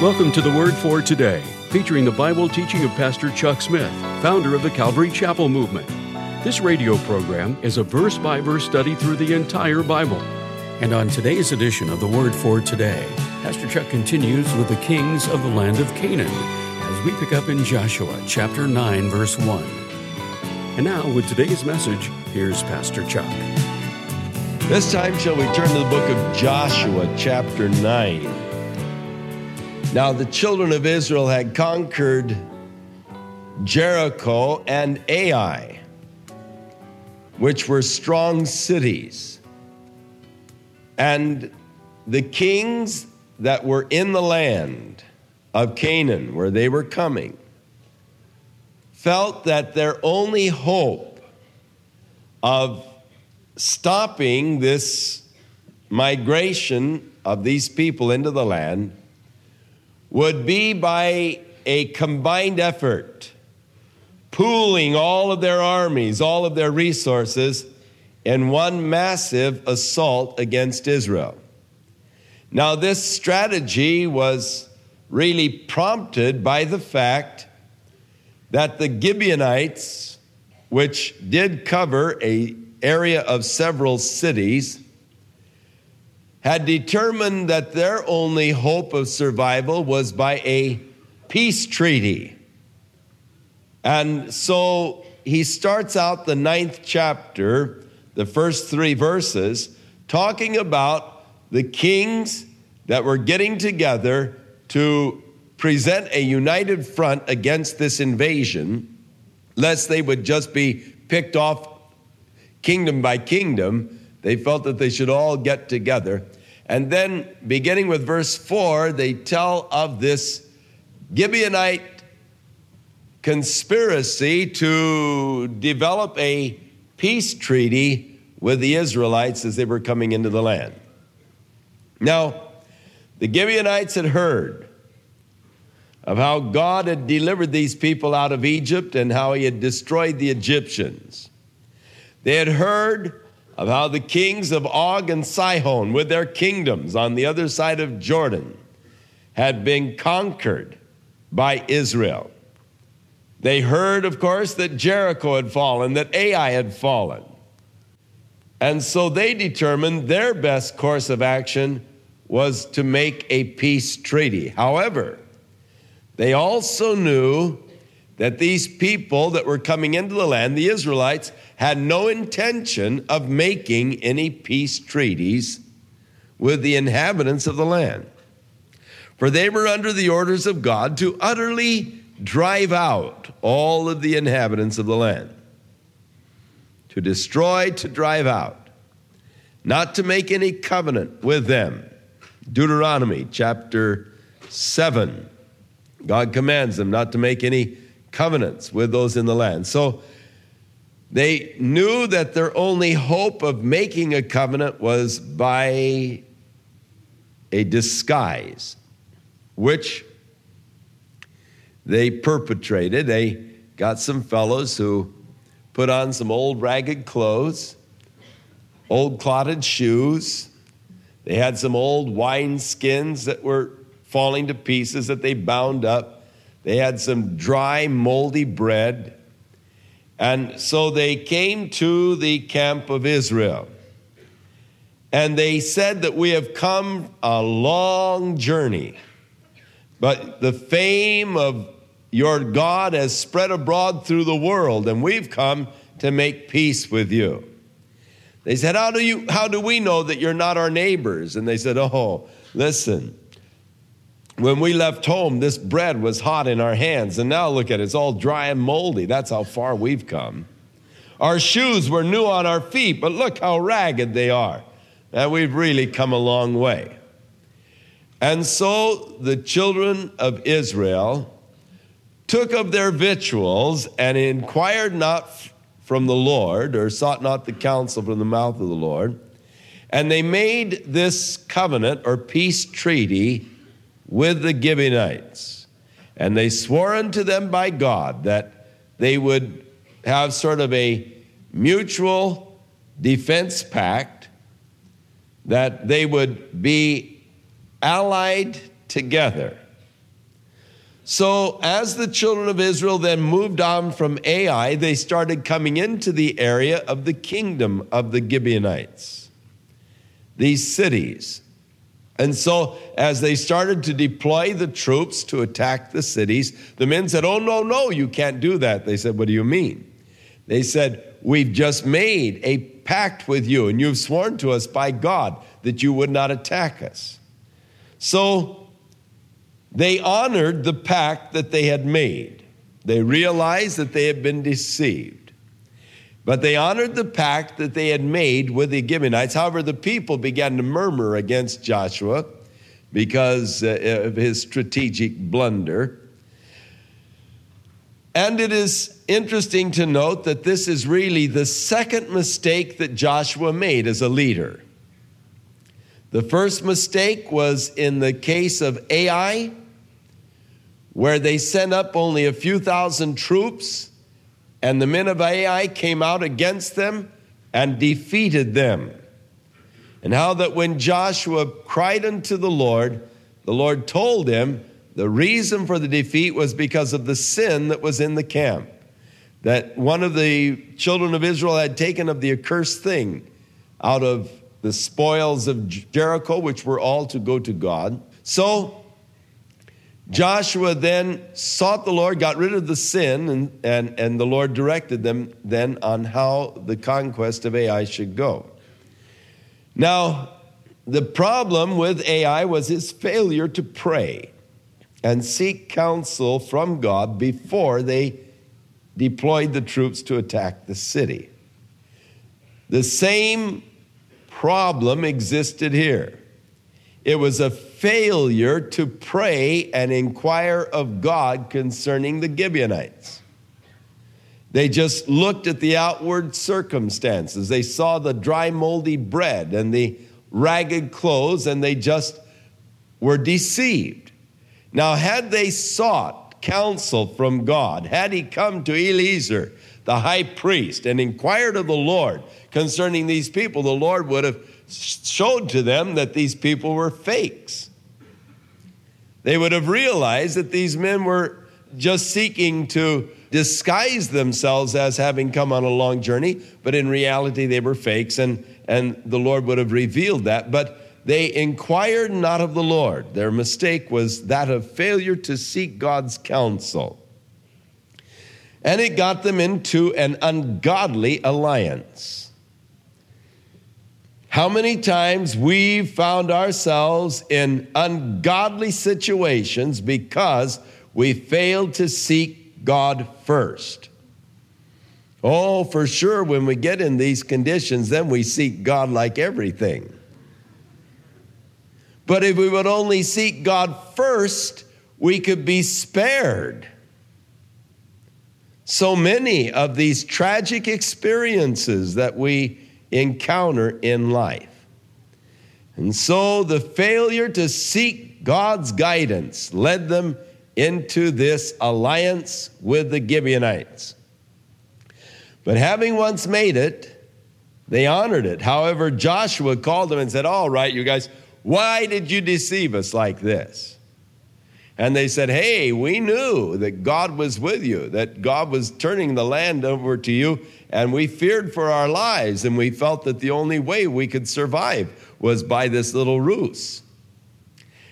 Welcome to The Word for Today, featuring the Bible teaching of Pastor Chuck Smith, founder of the Calvary Chapel Movement. This radio program is a verse-by-verse study through the entire Bible. And on today's edition of The Word for Today, Pastor Chuck continues with the kings of the land of Canaan, as we pick up in Joshua chapter 9, verse 1. And now, with today's message, here's Pastor Chuck. This time shall we turn to the book of Joshua chapter 9. Now the children of Israel had conquered Jericho and Ai, which were strong cities. And the kings that were in the land of Canaan, where they were coming, felt that their only hope of stopping this migration of these people into the land would be by a combined effort, pooling all of their armies, all of their resources, in one massive assault against Israel. Now, this strategy was really prompted by the fact that the Gibeonites, which did cover an area of several cities, had determined that their only hope of survival was by a peace treaty. And so he starts out the 9th chapter, the first 3 verses, talking about the kings that were getting together to present a united front against this invasion, lest they would just be picked off kingdom by kingdom. They felt that they should all get together. And then, beginning with verse 4, they tell of this Gibeonite conspiracy to develop a peace treaty with the Israelites as they were coming into the land. Now, the Gibeonites had heard of how God had delivered these people out of Egypt and how he had destroyed the Egyptians. They had heard of how the kings of Og and Sihon, with their kingdoms on the other side of Jordan, had been conquered by Israel. They heard, of course, that Jericho had fallen, that Ai had fallen. And so they determined their best course of action was to make a peace treaty. However, they also knew that these people that were coming into the land, the Israelites, had no intention of making any peace treaties with the inhabitants of the land. For they were under the orders of God to utterly drive out all of the inhabitants of the land. To destroy, to drive out. Not to make any covenant with them. Deuteronomy chapter 7. God commands them not to make any covenants with those in the land. So they knew that their only hope of making a covenant was by a disguise, which they perpetrated. They got some fellows who put on some old ragged clothes, old clotted shoes. They had some old wine skins that were falling to pieces that they bound up. They had some dry, moldy bread. And so they came to the camp of Israel. And they said that we have come a long journey, but the fame of your God has spread abroad through the world, and we've come to make peace with you. They said, how do we know that you're not our neighbors? And they said, oh, listen, when we left home, this bread was hot in our hands, and now look at it, it's all dry and moldy. That's how far we've come. Our shoes were new on our feet, but look how ragged they are. Now we've really come a long way. And so the children of Israel took of their victuals and inquired not from the Lord, or sought not the counsel from the mouth of the Lord. And they made this covenant or peace treaty with the Gibeonites. And they swore unto them by God that they would have sort of a mutual defense pact, that they would be allied together So as the children of Israel then moved on from Ai, they started coming into the area of the kingdom of the Gibeonites, these cities. And so as they started to deploy the troops to attack the cities, the men said, "Oh, no, you can't do that." They said, "What do you mean?" They said, "We've just made a pact with you, and you've sworn to us by God that you would not attack us." So they honored the pact that they had made. They realized that they had been deceived. But they honored the pact that they had made with the Gibeonites. However, the people began to murmur against Joshua because of his strategic blunder. And it is interesting to note that this is really the second mistake that Joshua made as a leader. The first mistake was in the case of Ai, where they sent up only a few thousand troops, and the men of Ai came out against them and defeated them. And how that when Joshua cried unto the Lord told him the reason for the defeat was because of the sin that was in the camp, that one of the children of Israel had taken of the accursed thing out of the spoils of Jericho, which were all to go to God. So Joshua then sought the Lord, got rid of the sin, and the Lord directed them then on how the conquest of Ai should go. Now, the problem with Ai was his failure to pray and seek counsel from God before they deployed the troops to attack the city. The same problem existed here. It was a failure to pray and inquire of God concerning the Gibeonites. They just looked at the outward circumstances. They saw the dry, moldy bread and the ragged clothes, and they just were deceived. Now, had they sought counsel from God, had he come to Eleazar, the high priest, and inquired of the Lord concerning these people, the Lord would have showed to them that these people were fakes. They would have realized that these men were just seeking to disguise themselves as having come on a long journey, but in reality they were fakes, and the Lord would have revealed that. But they inquired not of the Lord. Their mistake was that of failure to seek God's counsel. And it got them into an ungodly alliance. How many times we've found ourselves in ungodly situations because we failed to seek God first. Oh, for sure, when we get in these conditions, then we seek God like everything. But if we would only seek God first, we could be spared so many of these tragic experiences that we encounter in life. And so the failure to seek God's guidance led them into this alliance with the Gibeonites. But having once made it, they honored it. However, Joshua called them and said, "All right, you guys, why did you deceive us like this?" And they said, "Hey, we knew that God was with you, that God was turning the land over to you, and we feared for our lives, and we felt that the only way we could survive was by this little ruse."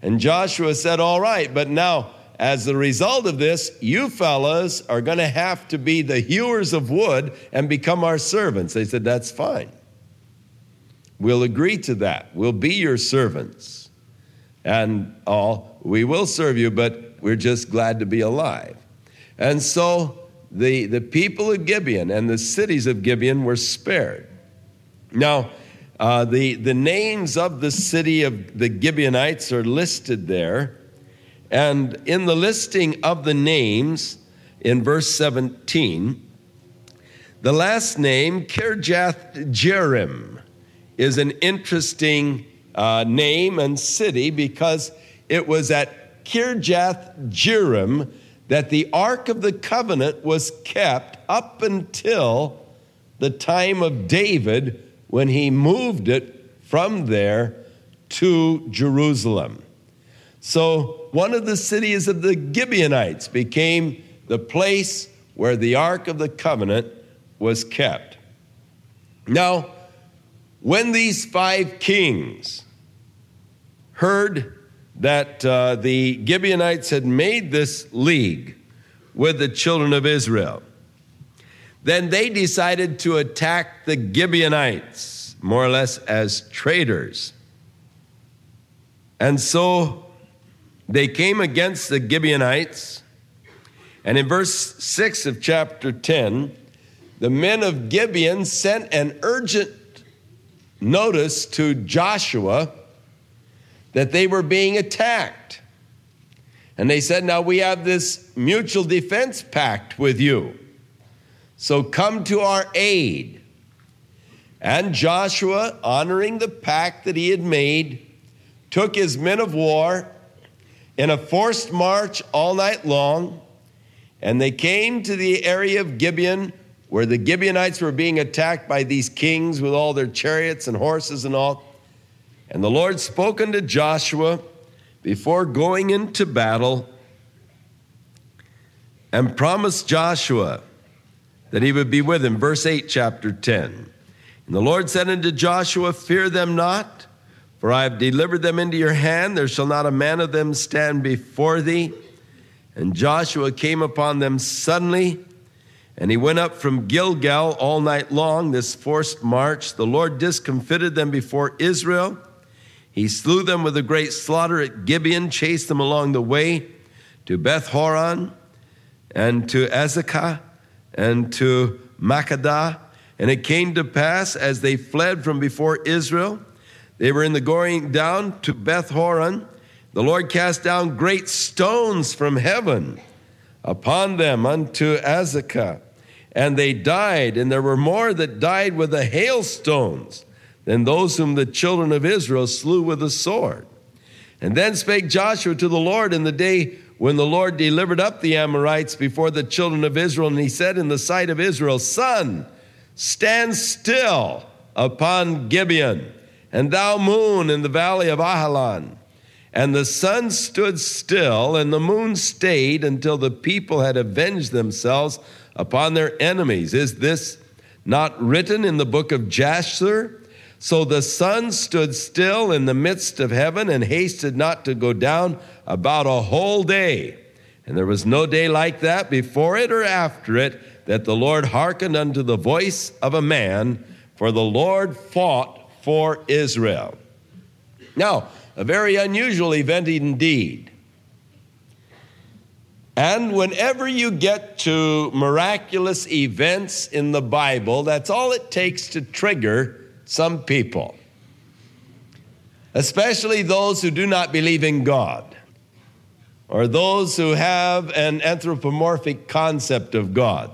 And Joshua said, "All right, but now, as the result of this, you fellas are going to have to be the hewers of wood and become our servants." They said, "That's fine. We'll agree to that. We'll be your servants and all. We will serve you, but we're just glad to be alive." And so the people of Gibeon and the cities of Gibeon were spared. Now, the names of the city of the Gibeonites are listed there. And in the listing of the names, in verse 17, the last name, Kirjath-Jearim, is an interesting name and city because it was at Kirjath-Jearim that the Ark of the Covenant was kept up until the time of David when he moved it from there to Jerusalem. So one of the cities of the Gibeonites became the place where the Ark of the Covenant was kept. Now, when these five kings heard that the Gibeonites had made this league with the children of Israel, then they decided to attack the Gibeonites, more or less as traitors. And so they came against the Gibeonites. And in verse 6 of chapter 10, the men of Gibeon sent an urgent notice to Joshua that they were being attacked. And they said, now we have this mutual defense pact with you, so come to our aid. And Joshua, honoring the pact that he had made, took his men of war in a forced march all night long, and they came to the area of Gibeon where the Gibeonites were being attacked by these kings with all their chariots and horses and all. And the Lord spoke unto Joshua before going into battle and promised Joshua that he would be with him. Verse 8, chapter 10. And the Lord said unto Joshua, fear them not, for I have delivered them into your hand. There shall not a man of them stand before thee. And Joshua came upon them suddenly, and he went up from Gilgal all night long, this forced march. The Lord discomfited them before Israel. He slew them with a great slaughter at Gibeon, chased them along the way to Beth-horon and to Azekah and to Makkedah. And it came to pass, as they fled from before Israel, they were in the going down to Beth-horon, the Lord cast down great stones from heaven upon them unto Azekah. And they died, and there were more that died with the hailstones than those whom the children of Israel slew with the sword. And then spake Joshua to the Lord in the day when the Lord delivered up the Amorites before the children of Israel. And he said in the sight of Israel, sun, stand still upon Gibeon, and thou moon in the valley of Aijalon. And the sun stood still, and the moon stayed until the people had avenged themselves upon their enemies. Is this not written in the book of Jasher? So the sun stood still in the midst of heaven and hasted not to go down about a whole day. And there was no day like that before it or after it that the Lord hearkened unto the voice of a man, for the Lord fought for Israel. Now, a very unusual event indeed. And whenever you get to miraculous events in the Bible, that's all it takes to trigger some people, especially those who do not believe in God or those who have an anthropomorphic concept of God.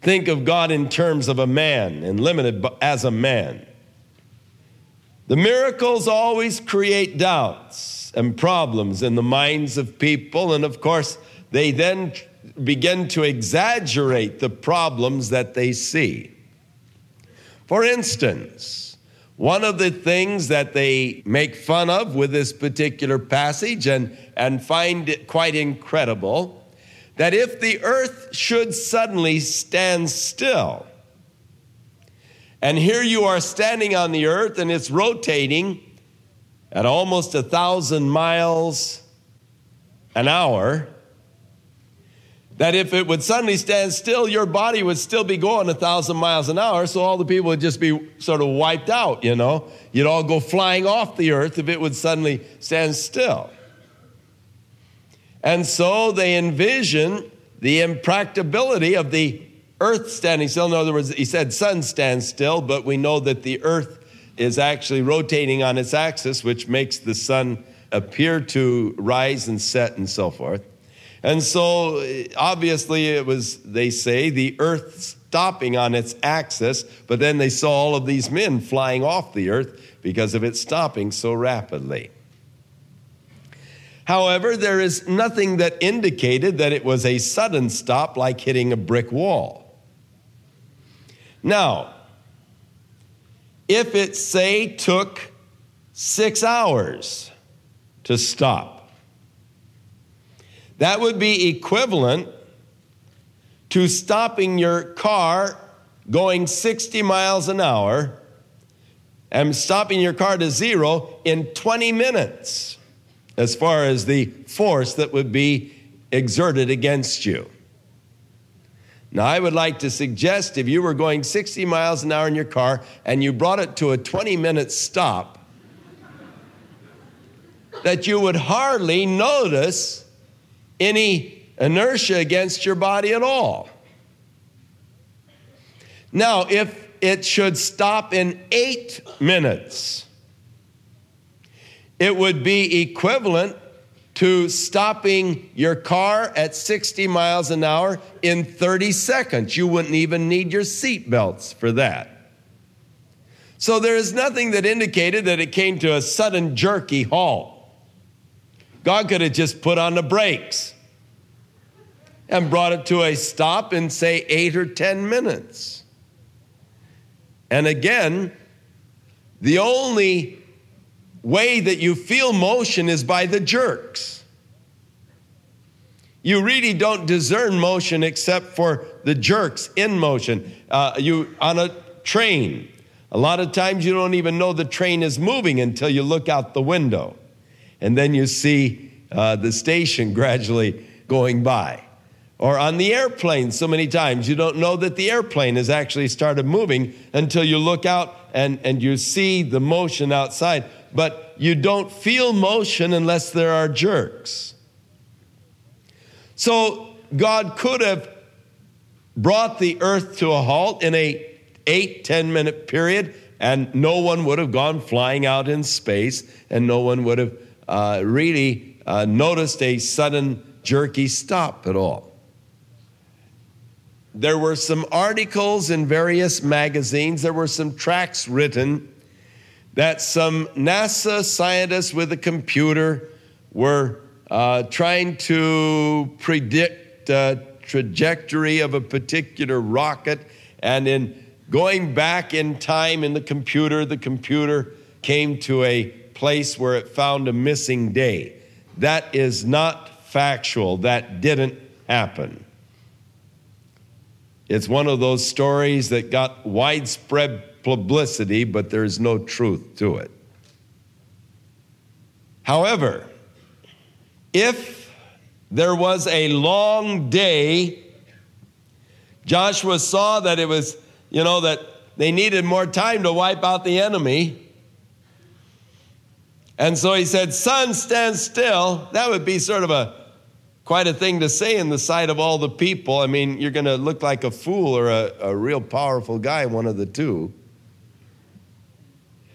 Think of God in terms of a man and limited as a man. The miracles always create doubts and problems in the minds of people, and of course, they then begin to exaggerate the problems that they see. For instance, one of the things that they make fun of with this particular passage and find it quite incredible, that if the earth should suddenly stand still, and here you are standing on the earth and it's rotating at almost 1,000 miles an hour, that if it would suddenly stand still, your body would still be going 1,000 miles an hour, so all the people would just be sort of wiped out, you know. You'd all go flying off the earth if it would suddenly stand still. And so they envision the impracticability of the earth standing still. In other words, he said sun stands still, but we know that the earth is actually rotating on its axis, which makes the sun appear to rise and set and so forth. And so obviously it was, they say, the earth stopping on its axis, but then they saw all of these men flying off the earth because of it stopping so rapidly. However, there is nothing that indicated that it was a sudden stop like hitting a brick wall. Now, if it, say, took 6 hours to stop. That would be equivalent to stopping your car going 60 miles an hour and stopping your car to zero in 20 minutes as far as the force that would be exerted against you. Now, I would like to suggest if you were going 60 miles an hour in your car and you brought it to a 20-minute stop, that you would hardly notice any inertia against your body at all. Now, if it should stop in 8 minutes, it would be equivalent to stopping your car at 60 miles an hour in 30 seconds. You wouldn't even need your seat belts for that. So there is nothing that indicated that it came to a sudden jerky halt. God could have just put on the brakes and brought it to a stop in, say, 8 or 10 minutes. And again, the only way that you feel motion is by the jerks. You really don't discern motion except for the jerks in motion. You on a train, a lot of times you don't even know the train is moving until you look out the window. And then you see the station gradually going by. Or on the airplane, so many times you don't know that the airplane has actually started moving until you look out and you see the motion outside. But you don't feel motion unless there are jerks. So God could have brought the earth to a halt in a 8-10 minute period, and no one would have gone flying out in space, and no one would have really noticed a sudden jerky stop at all. There were some articles in various magazines, there were some tracts written that some NASA scientists with a computer were trying to predict the trajectory of a particular rocket. And in going back in time in the computer came to a place where it found a missing day. That is not factual. That didn't happen. It's one of those stories that got widespread publicity, but there is no truth to it. However, if there was a long day, Joshua saw that it was, that they needed more time to wipe out the enemy. And so he said, "Sun, stand still." That would be sort of quite a thing to say in the sight of all the people. I mean, you're going to look like a fool or a real powerful guy, one of the two.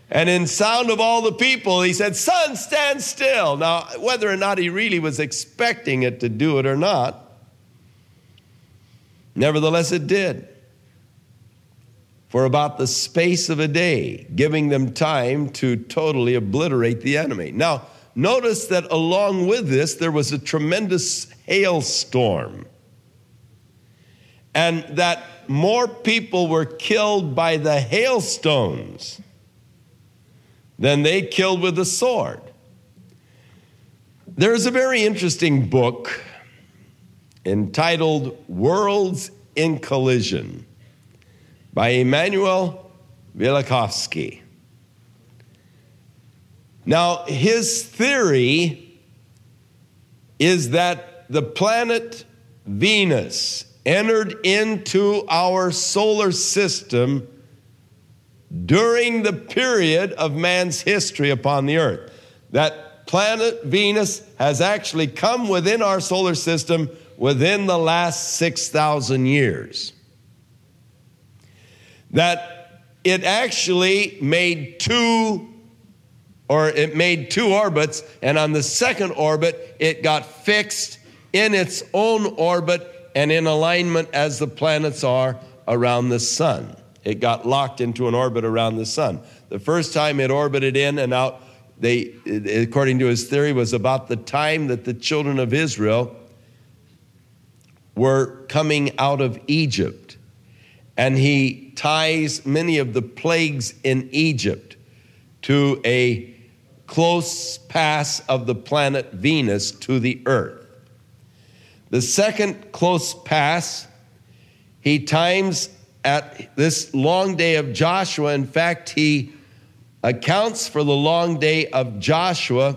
And in sound of all the people, he said, "Sun, stand still." Now, whether or not he really was expecting it to do it or not, nevertheless it did. For about the space of a day, giving them time to totally obliterate the enemy. Now, notice that along with this, there was a tremendous hailstorm. And that more people were killed by the hailstones than they killed with the sword. There's a very interesting book entitled Worlds in Collision by Emmanuel Velikovsky. Now, his theory is that the planet Venus entered into our solar system during the period of man's history upon the earth. That planet Venus has actually come within our solar system within the last 6,000 years. That it actually made two orbits, and on the second orbit, it got fixed in its own orbit and in alignment as the planets are around the sun. It got locked into an orbit around the sun. The first time it orbited in and out, according to his theory, was about the time that the children of Israel were coming out of Egypt. And he ties many of the plagues in Egypt to a close pass of the planet Venus to the Earth. The second close pass, he times at this long day of Joshua. In fact, he accounts for the long day of Joshua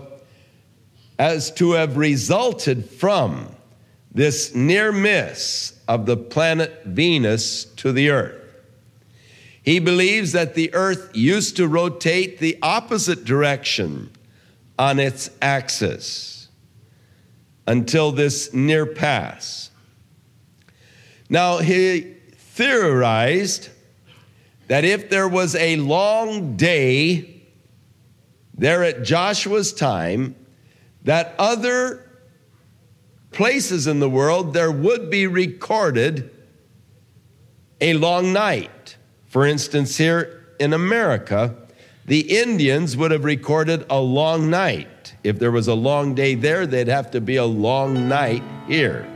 as to have resulted from this near miss of the planet Venus to the Earth. He believes that the Earth used to rotate the opposite direction on its axis until this near pass. Now, he theorized that if there was a long day there at Joshua's time, that other places in the world there would be recorded a long night. For instance, here in America, the Indians would have recorded a long night. If there was a long day there, there'd have to be a long night here.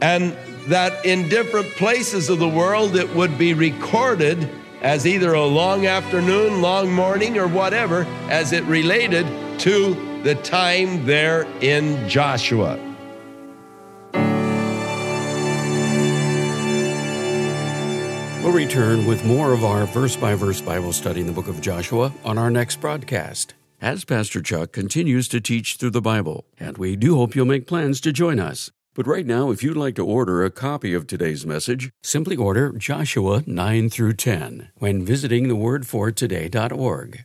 And that in different places of the world, it would be recorded as either a long afternoon, long morning, or whatever, as it related to the time there in Joshua. We'll return with more of our verse-by-verse Bible study in the book of Joshua on our next broadcast, as Pastor Chuck continues to teach through the Bible, and we do hope you'll make plans to join us. But right now, if you'd like to order a copy of today's message, simply order Joshua 9 through 10 when visiting thewordfortoday.org.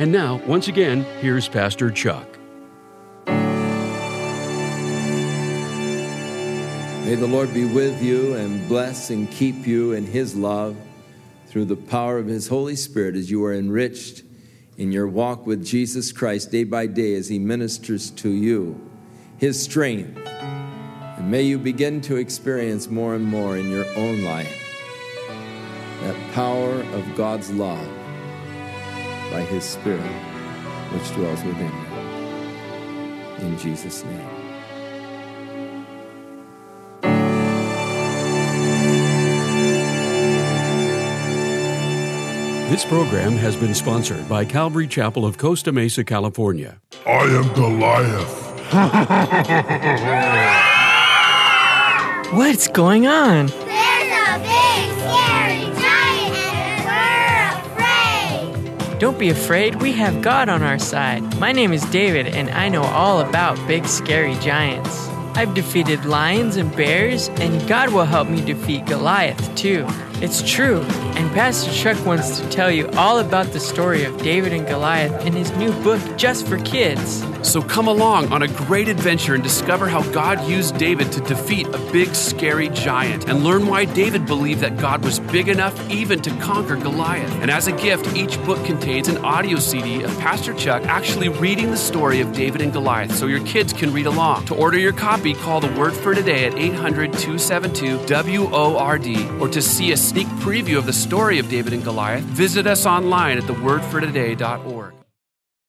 And now, once again, here's Pastor Chuck. May the Lord be with you and bless and keep you in His love through the power of His Holy Spirit as you are enriched in your walk with Jesus Christ day by day as He ministers to you His strength. And may you begin to experience more and more in your own life that power of God's love by His Spirit, which dwells within you. In Jesus' name. This program has been sponsored by Calvary Chapel of Costa Mesa, California. I am Goliath. What's going on? Don't be afraid, we have God on our side. My name is David, and I know all about big, scary giants. I've defeated lions and bears, and God will help me defeat Goliath, too. It's true, and Pastor Chuck wants to tell you all about the story of David and Goliath in his new book, Just for Kids. So come along on a great adventure and discover how God used David to defeat a big, scary giant, and learn why David believed that God was big enough even to conquer Goliath. And as a gift, each book contains an audio CD of Pastor Chuck actually reading the story of David and Goliath, so your kids can read along. To order your copy, call the Word for Today at 800-272-WORD, or to see a sneak preview of the story of David and Goliath, visit us online at thewordfortoday.org.